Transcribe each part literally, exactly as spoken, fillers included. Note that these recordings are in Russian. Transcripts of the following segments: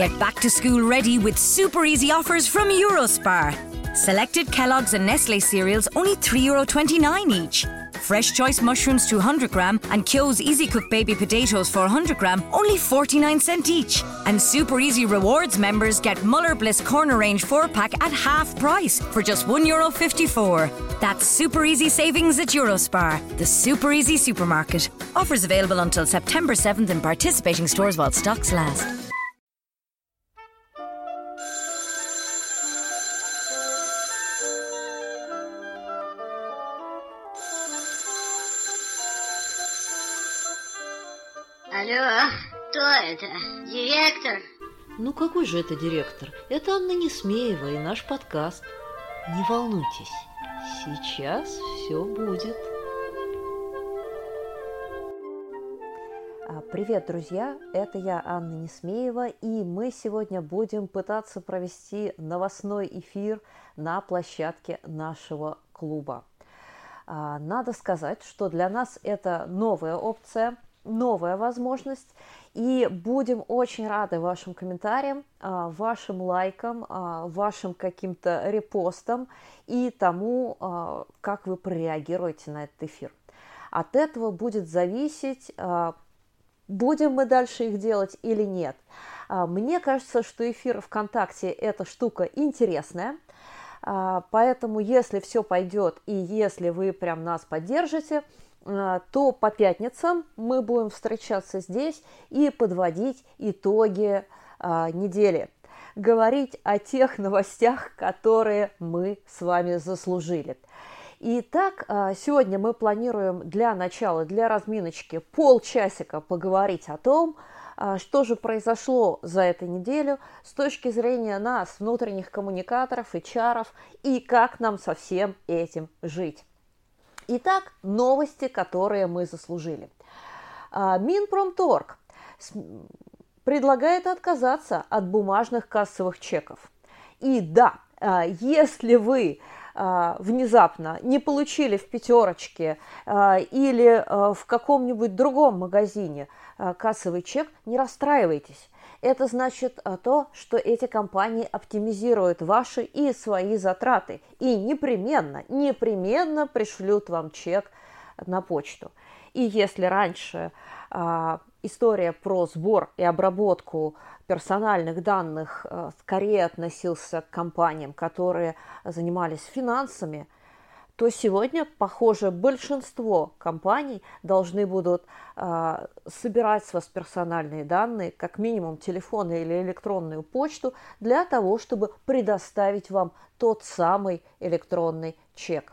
Get back to school ready with super easy offers from Eurospar. Selected Kellogg's and Nestlé cereals only three euro twenty-nine each. Fresh Choice Mushrooms two hundred gram and Kyo's Easy Cook Baby Potatoes four hundred gram only forty-nine cent each. And Super Easy Rewards members get Muller Bliss Corner Range four pack at half price for just one euro fifty-four. That's Super Easy Savings at Eurospar, the Super Easy Supermarket. Offers available until September seventh in participating stores while stocks last. Алло, кто это? Директор? Ну какой же это директор? Это Анна Несмеева и наш подкаст. Не волнуйтесь, сейчас все будет. Привет, друзья, это я, Анна Несмеева, и мы сегодня будем пытаться провести новостной эфир на площадке нашего клуба. Надо сказать, что для нас это новая опция, новая возможность, и будем очень рады вашим комментариям, вашим лайкам, вашим каким-то репостам и тому, как вы прореагируете на этот эфир. От этого будет зависеть, будем мы дальше их делать или нет. Мне кажется, что эфир ВКонтакте – это штука интересная, поэтому если все пойдет и если вы прям нас поддержите, то по пятницам мы будем встречаться здесь и подводить итоги а, недели, говорить о тех новостях, которые мы с вами заслужили. Итак, сегодня мы планируем для начала, для разминочки, полчасика поговорить о том, что же произошло за эту неделю с точки зрения нас, внутренних коммуникаторов, эйч ар-ов, и как нам со всем этим жить. Итак, новости, которые мы заслужили. Минпромторг предлагает отказаться от бумажных кассовых чеков. И да, если вы внезапно не получили в пятерочке или в каком-нибудь другом магазине кассовый чек, не расстраивайтесь. Это значит то, что эти компании оптимизируют ваши и свои затраты и непременно, непременно пришлют вам чек на почту. И если раньше э, история про сбор и обработку персональных данных э, скорее относилась к компаниям, которые занимались финансами, то сегодня, похоже, большинство компаний должны будут э, собирать с вас персональные данные, как минимум телефоны или электронную почту, для того, чтобы предоставить вам тот самый электронный чек.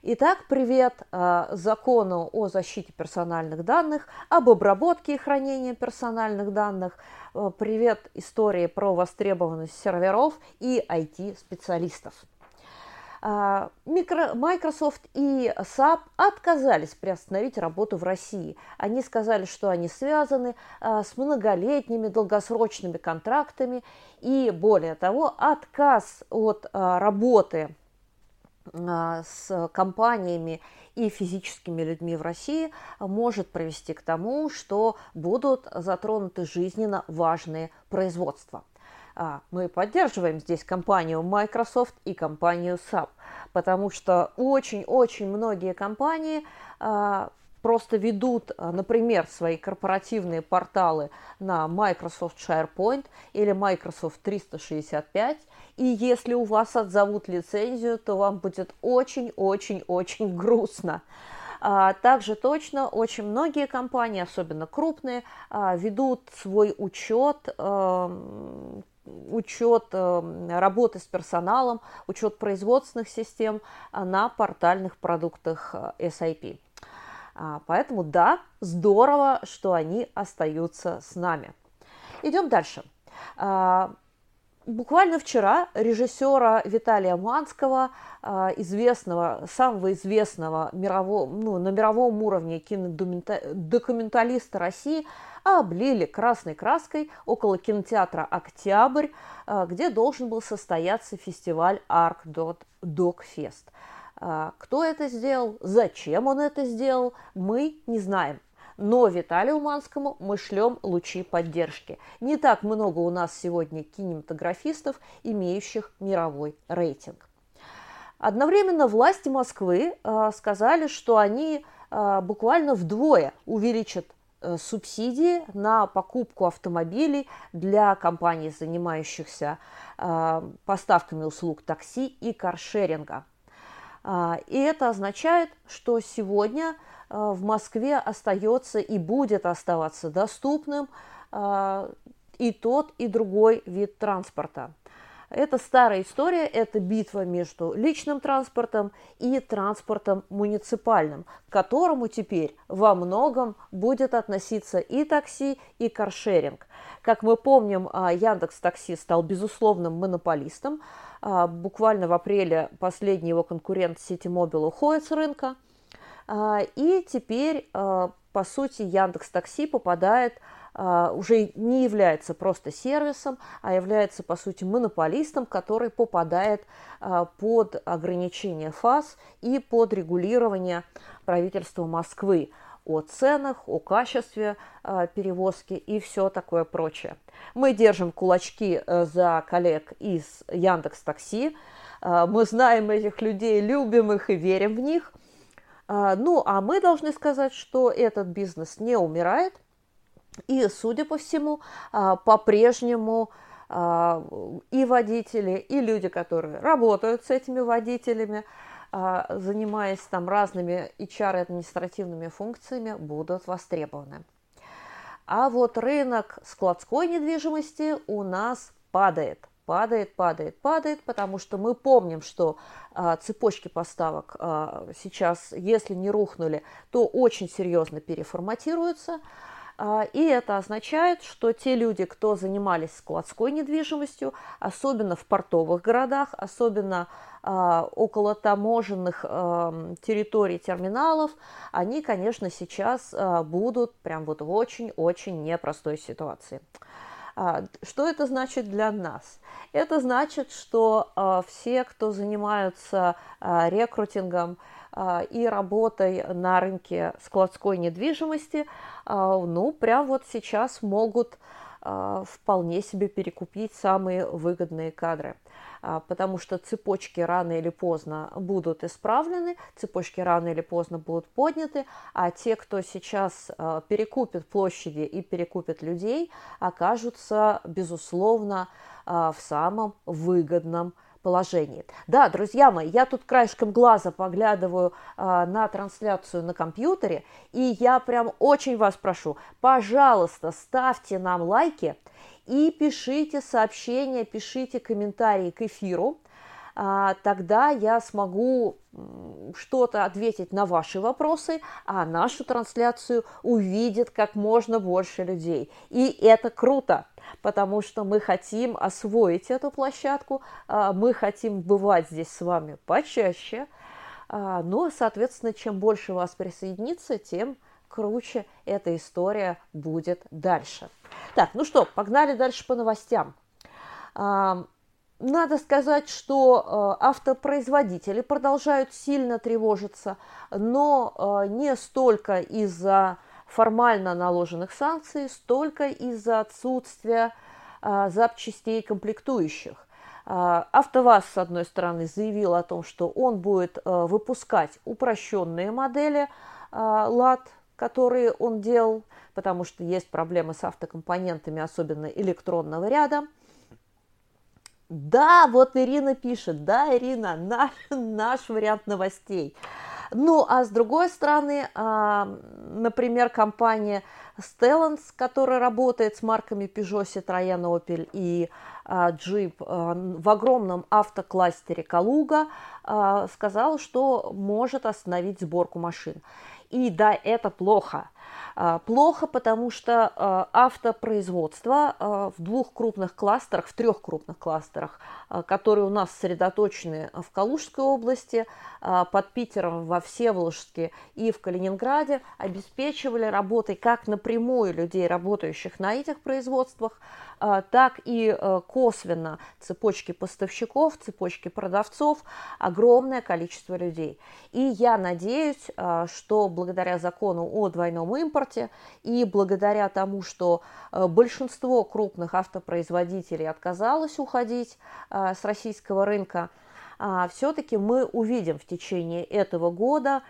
Итак, привет э, закону о защите персональных данных, об обработке и хранении персональных данных, э, привет истории про востребованность серверов и ай ти-специалистов. Microsoft и эс эй пи отказались приостановить работу в России. Они сказали, что они связаны с многолетними долгосрочными контрактами, и более того, отказ от работы с компаниями и физическими людьми в России может привести к тому, что будут затронуты жизненно важные производства. Мы поддерживаем здесь компанию Microsoft и компанию эс эй пи, потому что очень-очень многие компании а, просто ведут, например, свои корпоративные порталы на Microsoft SharePoint или Microsoft триста шестьдесят пять, и если у вас отзовут лицензию, то вам будет очень-очень-очень грустно. Также точно очень многие компании, особенно крупные, ведут свой учет, учет работы с персоналом, учет производственных систем на портальных продуктах эс эй пи. Поэтому да, здорово, что они остаются с нами. Идем дальше. Буквально вчера режиссера Виталия Манского, известного, самого известного мирового, ну, на мировом уровне кинодокументалиста России, облили красной краской около кинотеатра «Октябрь», где должен был состояться фестиваль «Аркдот Fest». Кто это сделал, зачем он это сделал, мы не знаем. но Виталию Манскому мы шлем лучи поддержки. Не так много у нас сегодня кинематографистов, имеющих мировой рейтинг. Одновременно власти Москвы э, сказали, что они э, буквально вдвое увеличат э, субсидии на покупку автомобилей для компаний, занимающихся э, поставками услуг такси и каршеринга. Э, и это означает, что сегодня э, в Москве остается и будет оставаться доступным э, и тот, и другой вид транспорта. Это старая история, это битва между личным транспортом и транспортом муниципальным, к которому теперь во многом будет относиться и такси, и каршеринг. Как мы помним, Яндекс Такси стал безусловным монополистом. Буквально в апреле последний его конкурент Ситимобил уходит с рынка. И теперь, по сути, Яндекс Такси попадает... уже не является просто сервисом, а является, по сути, монополистом, который попадает под ограничение ФАС и под регулирование правительства Москвы о ценах, о качестве перевозки и все такое прочее. Мы держим кулачки за коллег из Яндекс.Такси. Мы знаем этих людей, любим их и верим в них. Ну, а мы должны сказать, что этот бизнес не умирает. И, судя по всему, по-прежнему и водители, и люди, которые работают с этими водителями, занимаясь там разными эйч ар-административными функциями, будут востребованы. А вот рынок складской недвижимости у нас падает. Падает, падает, падает, потому что мы помним, что а, цепочки поставок а, сейчас, если не рухнули, то очень серьезно переформатируются. И это означает, что те люди, кто занимались складской недвижимостью, особенно в портовых городах, особенно э, около таможенных э, территорий, терминалов, они, конечно, сейчас э, будут прям вот в очень-очень непростой ситуации. Что это значит для нас? Это значит, что э, все, кто занимаются э, рекрутингом, и работой на рынке складской недвижимости, ну, прям вот сейчас могут вполне себе перекупить самые выгодные кадры, потому что цепочки рано или поздно будут исправлены, цепочки рано или поздно будут подняты, а те, кто сейчас перекупит площади и перекупит людей, окажутся, безусловно, в самом выгодном положении. Да, друзья мои, я тут краешком глаза поглядываю а, на трансляцию на компьютере, и я прям очень вас прошу, пожалуйста, ставьте нам лайки и пишите сообщения, пишите комментарии к эфиру, а, тогда я смогу что-то ответить на ваши вопросы, а нашу трансляцию увидит как можно больше людей. И это круто, потому что мы хотим освоить эту площадку, мы хотим бывать здесь с вами почаще, но, соответственно, чем больше вас присоединится, тем круче эта история будет дальше. Так, ну что, погнали дальше по новостям. Надо сказать, что автопроизводители продолжают сильно тревожиться, но не столько из-за формально наложенных санкций, столько из-за отсутствия запчастей и комплектующих. АвтоВАЗ, с одной стороны, заявил о том, что он будет выпускать упрощенные модели Лад, которые он делал, потому что есть проблемы с автокомпонентами, особенно электронного ряда. Да, вот Ирина пишет, да, Ирина, наш, наш вариант новостей. Ну, а с другой стороны, например, компания Stellantis, которая работает с марками Peugeot, Citroën, Opel и Jeep в огромном автокластере Kellogg's, сказала, что может остановить сборку машин. И да, это плохо. Плохо, потому что автопроизводство в двух крупных кластерах, в трех крупных кластерах, которые у нас сосредоточены в Калужской области, под Питером, во Всеволожске и в Калининграде, обеспечивали работой как напрямую людей, работающих на этих производствах, так и косвенно цепочки поставщиков, цепочки продавцов, огромное количество людей. И я надеюсь, что благодаря закону о двойном импорте и благодаря тому, что большинство крупных автопроизводителей отказалось уходить с российского рынка, все-таки мы увидим в течение этого года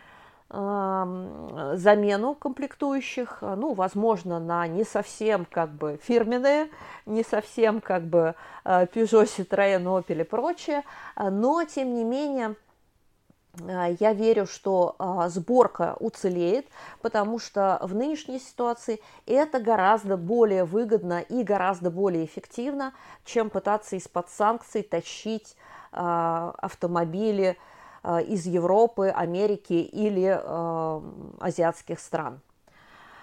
замену комплектующих, ну, возможно, на не совсем как бы фирменные, не совсем как бы Peugeot, Citroën, Opel и прочее, но, тем не менее, я верю, что сборка уцелеет, потому что в нынешней ситуации это гораздо более выгодно и гораздо более эффективно, чем пытаться из-под санкций тащить автомобили из Европы, Америки или э, азиатских стран.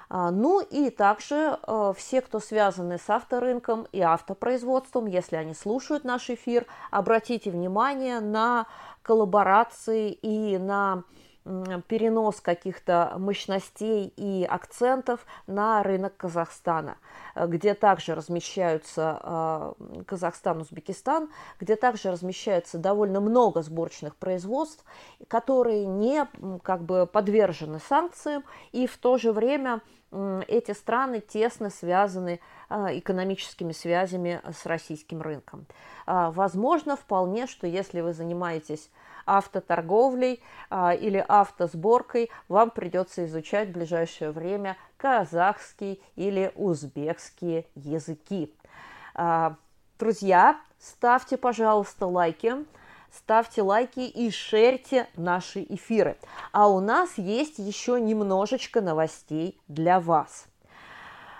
Ну и также э, все, кто связаны с авторынком и автопроизводством, если они слушают наш эфир, обратите внимание на коллаборации и на э, перенос каких-то мощностей и акцентов на рынок Казахстана, где также размещаются э, Казахстан, Узбекистан, где также размещается довольно много сборочных производств, которые не как бы подвержены санкциям, и в то же время э, эти страны тесно связаны э, экономическими связями с российским рынком. Э, возможно, вполне, что если вы занимаетесь автоторговлей э, или автосборкой, вам придется изучать в ближайшее время казахский или узбекские языки. Друзья, ставьте, пожалуйста, лайки, ставьте лайки и шерьте наши эфиры. А у нас есть еще немножечко новостей для вас.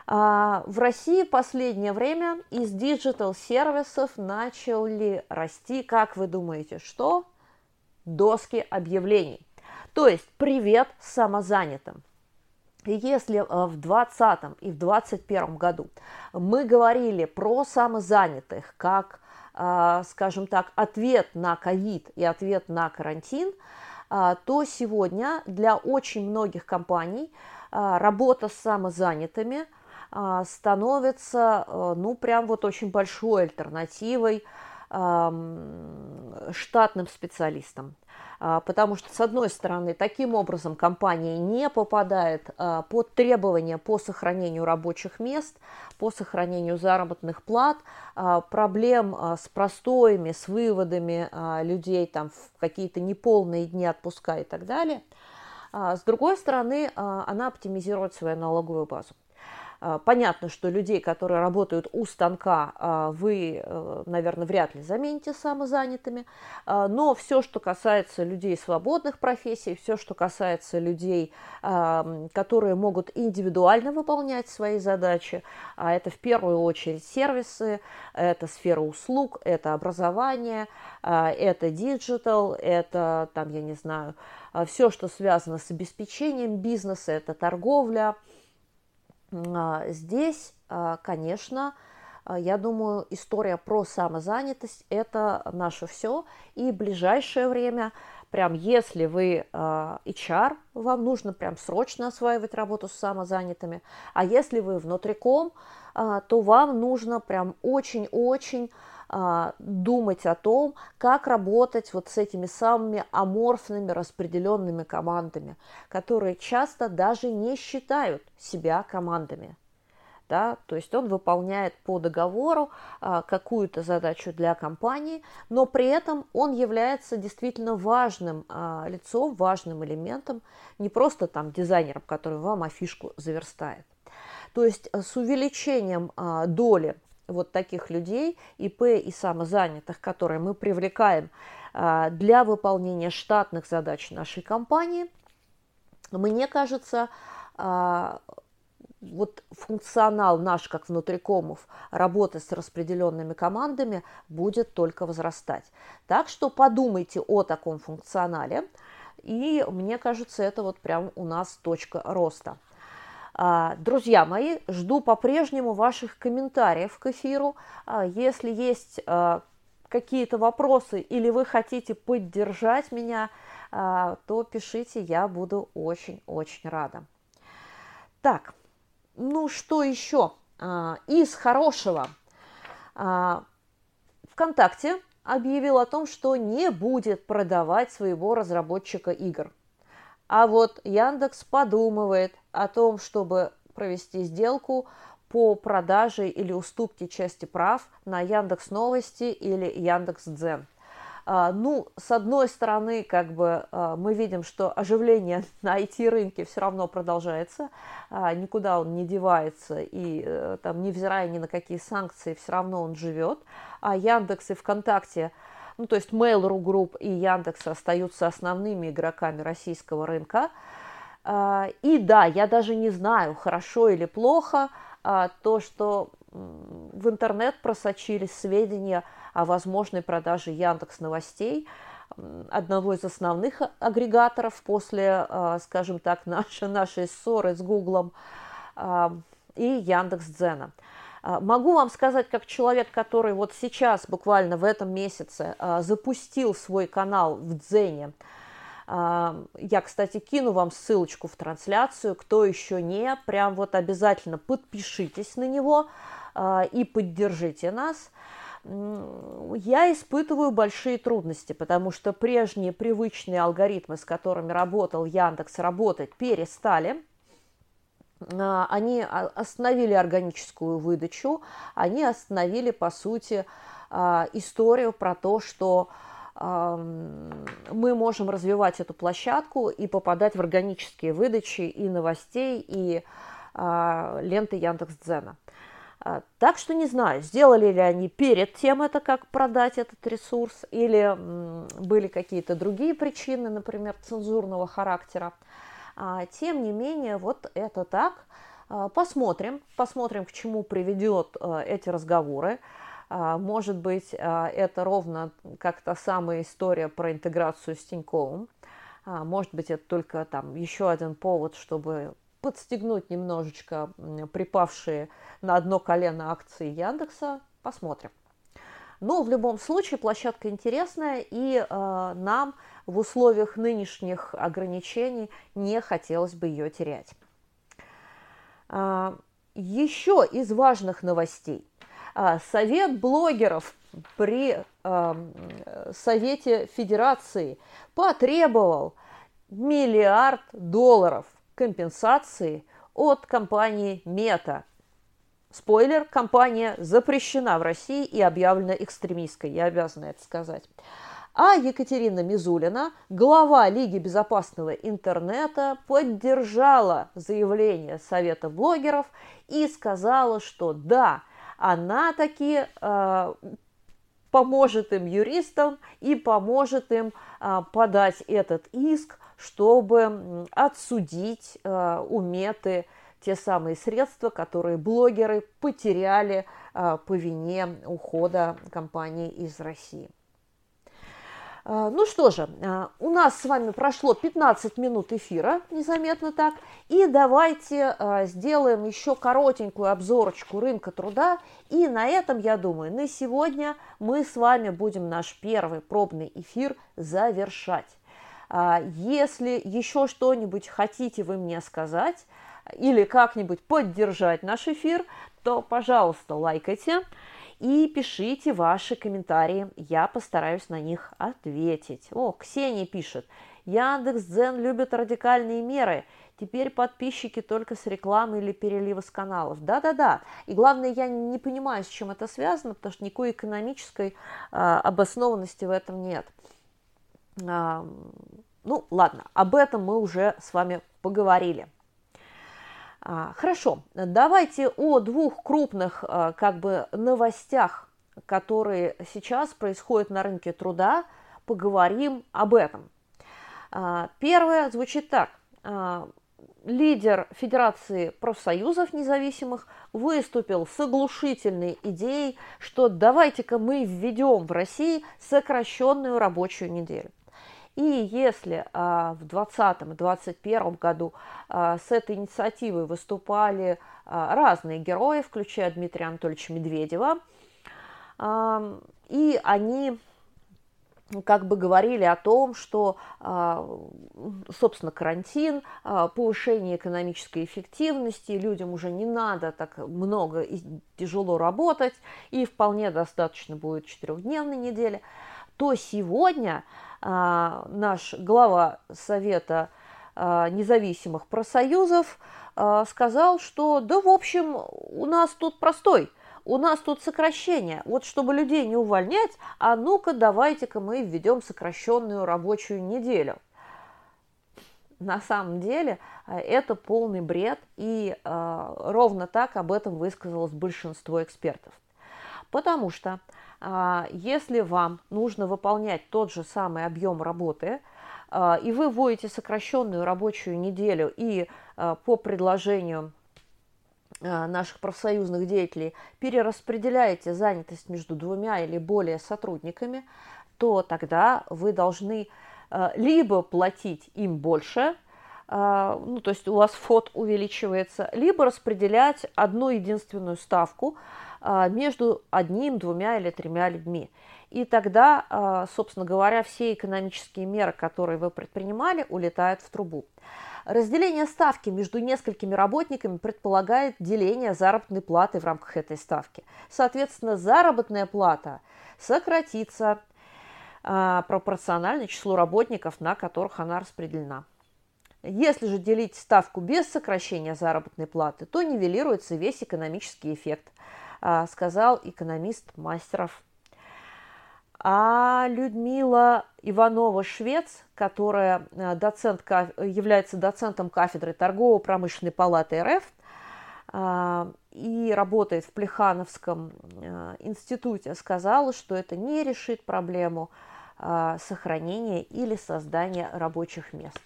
В России в последнее время из диджитал-сервисов начали расти, как вы думаете, что? Доски объявлений. То есть привет самозанятым. Если в двадцатом и в двадцать первом году мы говорили про самозанятых как, скажем так, ответ на ковид и ответ на карантин, то сегодня для очень многих компаний работа с самозанятыми становится, ну, прям вот очень большой альтернативой штатным специалистам. Потому что, с одной стороны, таким образом компания не попадает под требования по сохранению рабочих мест, по сохранению заработных плат, проблем с простоями, с выводами людей там, в какие-то неполные дни отпуска и так далее. С другой стороны, она оптимизирует свою налоговую базу. Понятно, что людей, которые работают у станка, вы, наверное, вряд ли замените самозанятыми, но все, что касается людей свободных профессий, все, что касается людей, которые могут индивидуально выполнять свои задачи, а это в первую очередь сервисы, это сфера услуг, это образование, это диджитал, это, там, я не знаю, все, что связано с обеспечением бизнеса, это торговля. Здесь, конечно, я думаю, история про самозанятость – это наше все. И в ближайшее время, прям если вы эйч ар, вам нужно прям срочно осваивать работу с самозанятыми. А если вы внутриком, то вам нужно прям очень-очень думать о том, как работать вот с этими самыми аморфными распределенными командами, которые часто даже не считают себя командами. Да? То есть он выполняет по договору а, какую-то задачу для компании, но при этом он является действительно важным а, лицом, важным элементом, не просто там дизайнером, который вам афишку заверстает. То есть с увеличением а, доли вот таких людей, ИП и самозанятых, которые мы привлекаем для выполнения штатных задач нашей компании, мне кажется, вот функционал наш, как внутрикомов, работы с распределенными командами будет только возрастать. Так что подумайте о таком функционале, и мне кажется, это вот прям у нас точка роста. Друзья мои, жду по-прежнему ваших комментариев к эфиру. Если есть какие-то вопросы или вы хотите поддержать меня, то пишите, я буду очень-очень рада. Так, ну что еще? Из хорошего. ВКонтакте объявил о том, что не будет продавать своего разработчика игр. А вот Яндекс подумывает о том, чтобы провести сделку по продаже или уступке части прав на Яндекс.Новости или Яндекс.Дзен. Ну, с одной стороны, как бы мы видим, что оживление на ай ти-рынке все равно продолжается, никуда он не девается, и там, невзирая ни на какие санкции, все равно он живет. А Яндекс и ВКонтакте, ну, то есть Mail.ru Group и Яндекс остаются основными игроками российского рынка. И да, я даже не знаю, хорошо или плохо, то, что в интернет просочились сведения о возможной продаже Яндекс.Новостей, одного из основных агрегаторов после, скажем так, нашей, нашей ссоры с Гуглом и Яндекс.Дзена. Могу вам сказать, как человек, который вот сейчас, буквально в этом месяце, запустил свой канал в Дзене. Я, кстати, кину вам ссылочку в трансляцию, кто еще не, прям вот обязательно подпишитесь на него и поддержите нас. Я испытываю большие трудности, потому что прежние привычные алгоритмы, с которыми работал Яндекс, работать перестали. Они остановили органическую выдачу, они остановили, по сути, историю про то, что мы можем развивать эту площадку и попадать в органические выдачи и новостей, и ленты Яндекс.Дзена. Так что не знаю, сделали ли они перед тем это, как продать этот ресурс, или были какие-то другие причины, например, цензурного характера. Тем не менее, вот это так. Посмотрим, посмотрим, к чему приведет эти разговоры. Может быть, это ровно как та самая история про интеграцию с Тиньковым. Может быть, это только там еще один повод, чтобы подстегнуть немножечко припавшие на одно колено акции Яндекса. Посмотрим. Но в любом случае площадка интересная, и э, нам в условиях нынешних ограничений не хотелось бы ее терять. А, еще из важных новостей. Совет блогеров при э, Совете Федерации потребовал миллиард долларов компенсации от компании Мета. Спойлер, компания запрещена в России и объявлена экстремистской, я обязана это сказать. А Екатерина Мизулина, глава Лиги безопасного интернета, поддержала заявление Совета блогеров и сказала, что да, она таки э, поможет им, юристам, и поможет им э, подать этот иск, чтобы отсудить э, у Меты те самые средства, которые блогеры потеряли э, по вине ухода компании из России. Э, ну что же, э, у нас с вами прошло пятнадцать минут эфира, незаметно так, и давайте э, сделаем еще коротенькую обзорочку рынка труда, и на этом, я думаю, на сегодня мы с вами будем наш первый пробный эфир завершать. Э, если еще что-нибудь хотите вы мне сказать, или как-нибудь поддержать наш эфир, то, пожалуйста, лайкайте и пишите ваши комментарии. Я постараюсь на них ответить. О, Ксения пишет. Яндекс.Дзен любит радикальные меры. Теперь подписчики только с рекламы или перелива с каналов. Да-да-да. И главное, я не понимаю, с чем это связано, потому что никакой экономической а, обоснованности в этом нет. А, ну, ладно, об этом мы уже с вами поговорили. Хорошо, давайте о двух крупных как бы, новостях, которые сейчас происходят на рынке труда, поговорим об этом. Первое звучит так. Лидер Федерации профсоюзов независимых выступил с оглушительной идеей, что давайте-ка мы введем в России сокращенную рабочую неделю. И если а, в двадцатом-двадцать первом году а, с этой инициативой выступали а, разные герои, включая Дмитрия Анатольевича Медведева, а, и они как бы говорили о том, что, собственно, карантин, повышение экономической эффективности, людям уже не надо так много и тяжело работать, и вполне достаточно будет четырехдневной недели, то сегодня наш глава Совета независимых профсоюзов сказал, что, да, в общем, у нас тут простой, у нас тут сокращение. Вот чтобы людей не увольнять, а ну-ка давайте-ка мы введем сокращенную рабочую неделю. На самом деле это полный бред, и э, ровно так об этом высказалось большинство экспертов. Потому что э, если вам нужно выполнять тот же самый объем работы, э, и вы вводите сокращенную рабочую неделю, и э, по предложению наших профсоюзных деятелей перераспределяете занятость между двумя или более сотрудниками, то тогда вы должны либо платить им больше, ну, то есть у вас эф о тэ увеличивается, либо распределять одну единственную ставку между одним, двумя или тремя людьми. И тогда, собственно говоря, все экономические меры, которые вы предпринимали, улетают в трубу. Разделение ставки между несколькими работниками предполагает деление заработной платы в рамках этой ставки. Соответственно, заработная плата сократится пропорционально числу работников, на которых она распределена. Если же делить ставку без сокращения заработной платы, то нивелируется весь экономический эффект, сказал экономист Мастеров. А Людмила Иванова-Швец, которая доцент, является доцентом кафедры торгово-промышленной палаты эр эф и работает в Плехановском институте, сказала, что это не решит проблему сохранения или создания рабочих мест.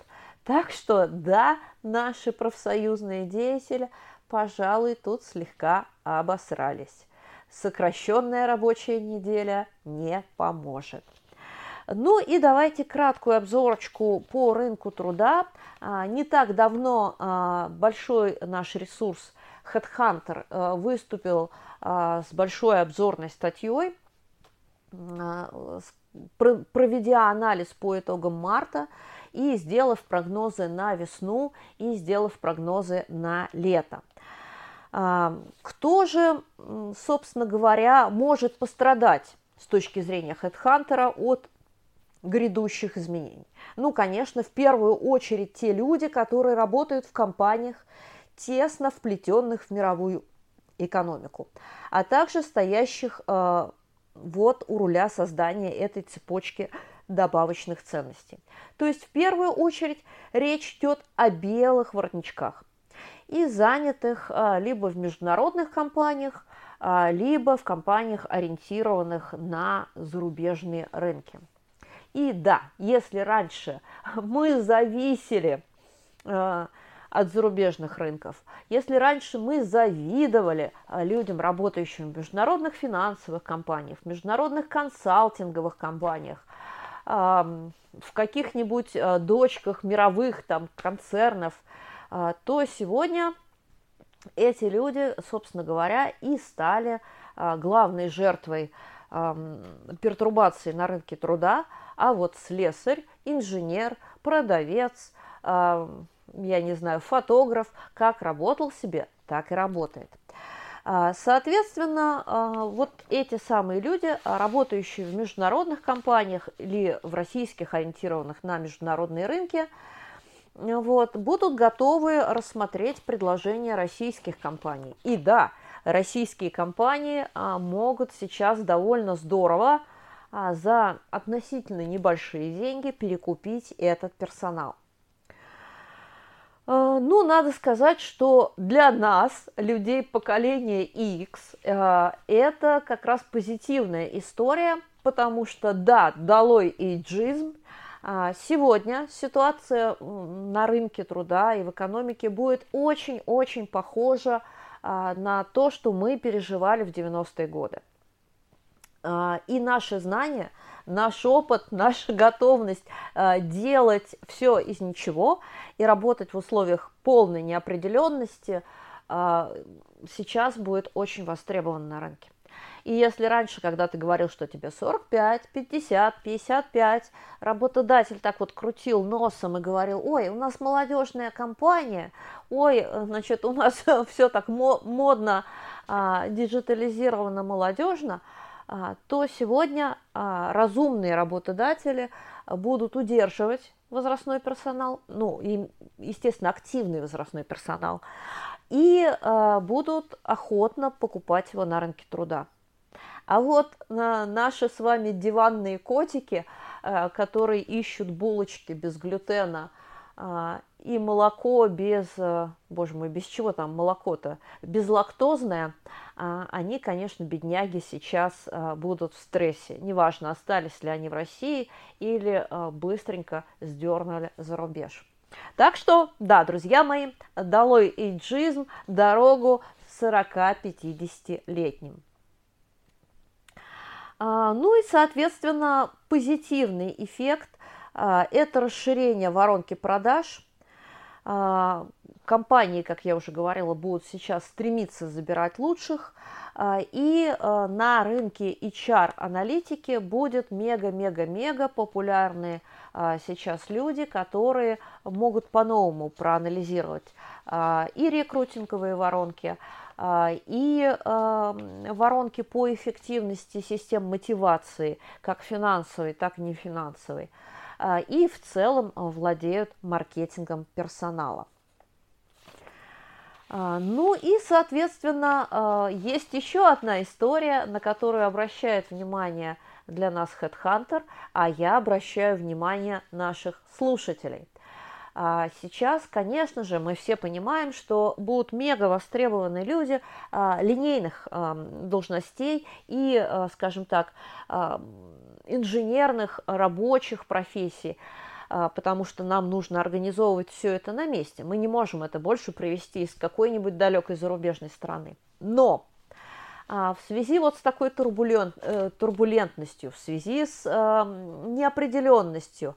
Так что да, наши профсоюзные деятели, пожалуй, тут слегка обосрались. Сокращенная рабочая неделя не поможет. Ну и давайте краткую обзорочку по рынку труда. Не так давно большой наш ресурс HeadHunter выступил с большой обзорной статьей, проведя анализ по итогам марта и сделав прогнозы на весну и сделав прогнозы на лето. Кто же, собственно говоря, может пострадать с точки зрения HeadHunter от грядущих изменений? Ну, конечно, в первую очередь те люди, которые работают в компаниях, тесно вплетенных в мировую экономику, а также стоящих э, вот у руля создания этой цепочки добавочных ценностей. То есть в первую очередь речь идет о белых воротничках и занятых либо в международных компаниях, либо в компаниях, ориентированных на зарубежные рынки. И да, если раньше мы зависели от зарубежных рынков, если раньше мы завидовали людям, работающим в международных финансовых компаниях, в международных консалтинговых компаниях, в каких-нибудь дочках мировых там концернов, то сегодня эти люди, собственно говоря, и стали главной жертвой пертурбации на рынке труда, а вот слесарь, инженер, продавец, я не знаю, фотограф, как работал себе, так и работает. Соответственно, вот эти самые люди, работающие в международных компаниях или в российских, ориентированных на международные рынки, Вот, будут готовы рассмотреть предложения российских компаний. И да, российские компании а, могут сейчас довольно здорово а, за относительно небольшие деньги перекупить этот персонал. А, ну, надо сказать, что для нас, людей поколения X, а, это как раз позитивная история, потому что да, долой эйджизм. Сегодня ситуация на рынке труда и в экономике будет очень-очень похожа на то, что мы переживали в девяностые годы. И наши знания, наш опыт, наша готовность делать все из ничего и работать в условиях полной неопределенности сейчас будет очень востребована на рынке. И если раньше, когда ты говорил, что тебе сорок пять, пятьдесят, пятьдесят пять, работодатель так вот крутил носом и говорил: ой, у нас молодежная компания, ой, значит, у нас все так модно, диджитализировано, молодежно, то сегодня разумные работодатели будут удерживать возрастной персонал, ну, и, естественно, активный возрастной персонал, и э, будут охотно покупать его на рынке труда. А вот э, наши с вами диванные котики, э, которые ищут булочки без глютена э, и молоко без, э, боже мой, без чего там молоко-то, безлактозное, э, они, конечно, бедняги сейчас э, будут в стрессе. Неважно, остались ли они в России или э, быстренько сдернули за рубеж. Так что, да, друзья мои, долой эйджизм, дорогу сорока-пятидесятилетним. Ну и, соответственно, позитивный эффект – это расширение воронки продаж. Компании, как я уже говорила, будут сейчас стремиться забирать лучших, и на рынке эйч ар-аналитики будет мега-мега-мега популярные сейчас люди, которые могут по-новому проанализировать и рекрутинговые воронки, и воронки по эффективности систем мотивации, как финансовой, так и нефинансовой, и в целом владеют маркетингом персонала. Ну и, соответственно, есть еще одна история, на которую обращает внимание для нас HeadHunter, а я обращаю внимание наших слушателей. Сейчас, конечно же, мы все понимаем, что будут мега востребованы люди линейных должностей и, скажем так, инженерных, рабочих профессий, потому что нам нужно организовывать все это на месте. Мы не можем это больше привезти из какой-нибудь далекой зарубежной страны. Но в связи вот с такой турбулент, турбулентностью, в связи с неопределенностью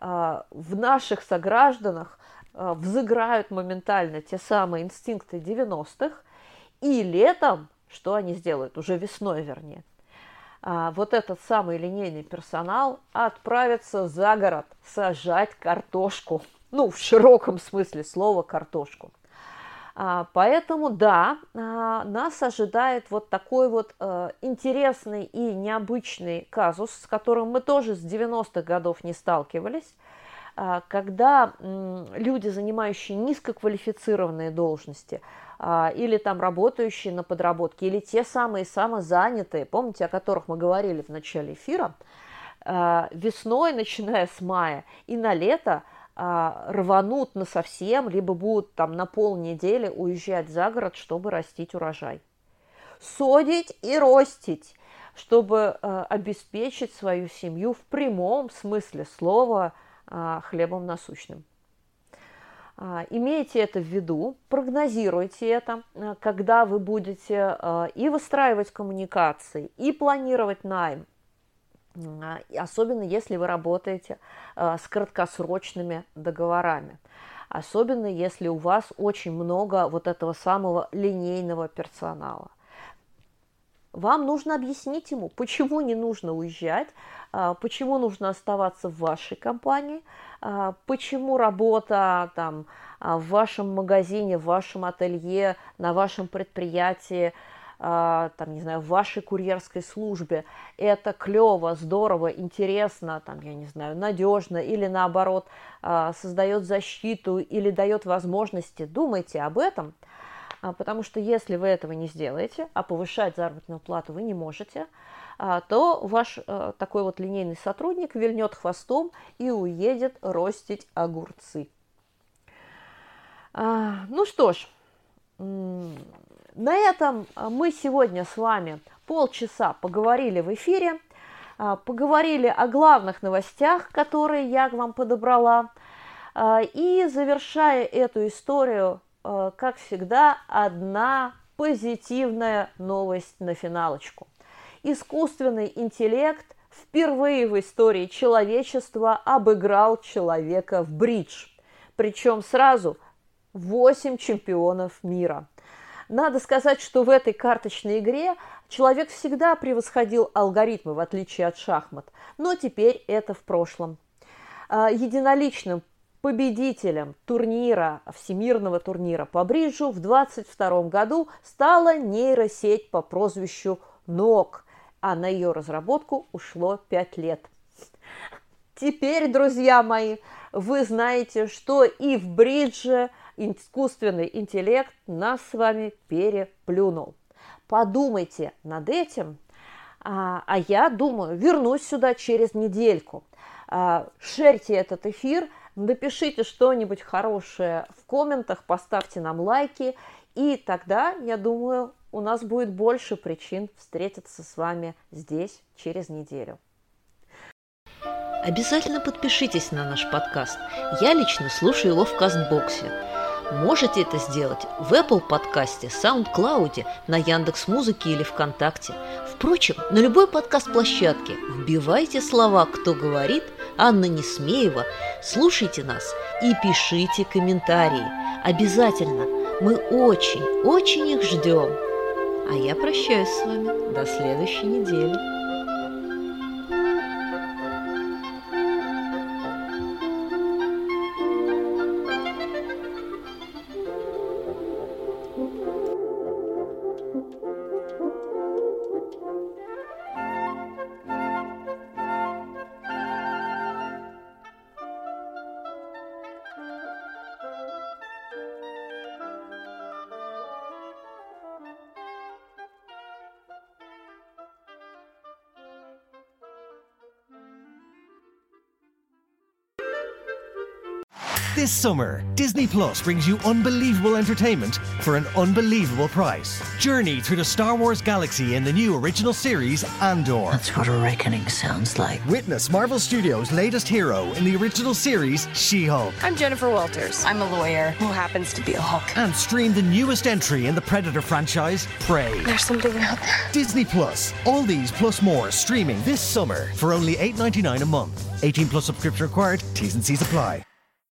в наших согражданах взыграют моментально те самые инстинкты девяностых, и летом, что они сделают, уже весной вернее, вот этот самый линейный персонал отправится за город сажать картошку. Ну, в широком смысле слова картошку. Поэтому, да, нас ожидает вот такой вот интересный и необычный казус, с которым мы тоже с девяностых годов не сталкивались, когда люди, занимающие низкоквалифицированные должности, или там работающие на подработке, или те самые самозанятые, помните, о которых мы говорили в начале эфира, весной, начиная с мая и на лето, рванут насовсем, либо будут там на полнедели уезжать за город, чтобы растить урожай. Содить и ростить, чтобы обеспечить свою семью в прямом смысле слова хлебом насущным. Имейте это в виду, прогнозируйте это, когда вы будете и выстраивать коммуникации, и планировать найм, особенно если вы работаете с краткосрочными договорами, особенно если у вас очень много вот этого самого линейного персонала. Вам нужно объяснить ему, почему не нужно уезжать, почему нужно оставаться в вашей компании, почему работа там в вашем магазине, в вашем ателье, на вашем предприятии, там, не знаю, в вашей курьерской службе это клево, здорово, интересно, там, я не знаю, надежно или наоборот создает защиту или дает возможности. Думайте об этом, потому что если вы этого не сделаете, а повышать заработную плату вы не можете, то ваш такой вот линейный сотрудник вильнет хвостом и уедет ростить огурцы. Ну что ж, на этом мы сегодня с вами полчаса поговорили в эфире, поговорили о главных новостях, которые я к вам подобрала, и завершая эту историю, как всегда, одна позитивная новость на финалочку. Искусственный интеллект впервые в истории человечества обыграл человека в бридж, причем сразу восемь чемпионов мира. Надо сказать, что в этой карточной игре человек всегда превосходил алгоритмы, в отличие от шахмат, но теперь это в прошлом. Единоличным победителем турнира, всемирного турнира по бриджу в двадцать втором году стала нейросеть по прозвищу Нок, а на ее разработку ушло пять лет. Теперь, друзья мои, вы знаете, что и в бридже искусственный интеллект нас с вами переплюнул. Подумайте над этим, а, а я думаю, вернусь сюда через недельку. А, шерьте этот эфир, напишите что-нибудь хорошее в комментах, поставьте нам лайки, и тогда, я думаю, у нас будет больше причин встретиться с вами здесь через неделю. Обязательно подпишитесь на наш подкаст. Я лично слушаю его в Кастбоксе. Можете это сделать в Apple подкасте, SoundCloud, на Яндекс.Музыке или ВКонтакте. Впрочем, на любой подкаст-площадке вбивайте слова «Кто говорит?» Анна Несмеева, слушайте нас и пишите комментарии. Обязательно. Мы очень-очень их ждем. А я прощаюсь с вами. До следующей недели. This summer, Disney Plus brings you unbelievable entertainment for an unbelievable price. Journey through the Star Wars galaxy in the new original series, Andor. That's what a reckoning sounds like. Witness Marvel Studios' latest hero in the original series, She-Hulk. I'm Jennifer Walters. I'm a lawyer who happens to be a Hulk. And stream the newest entry in the Predator franchise, Prey. There's something out there. Disney Plus. All these plus more streaming this summer for only eight dollars and ninety-nine cents a month. eighteen plus subscription required. T's and C's apply.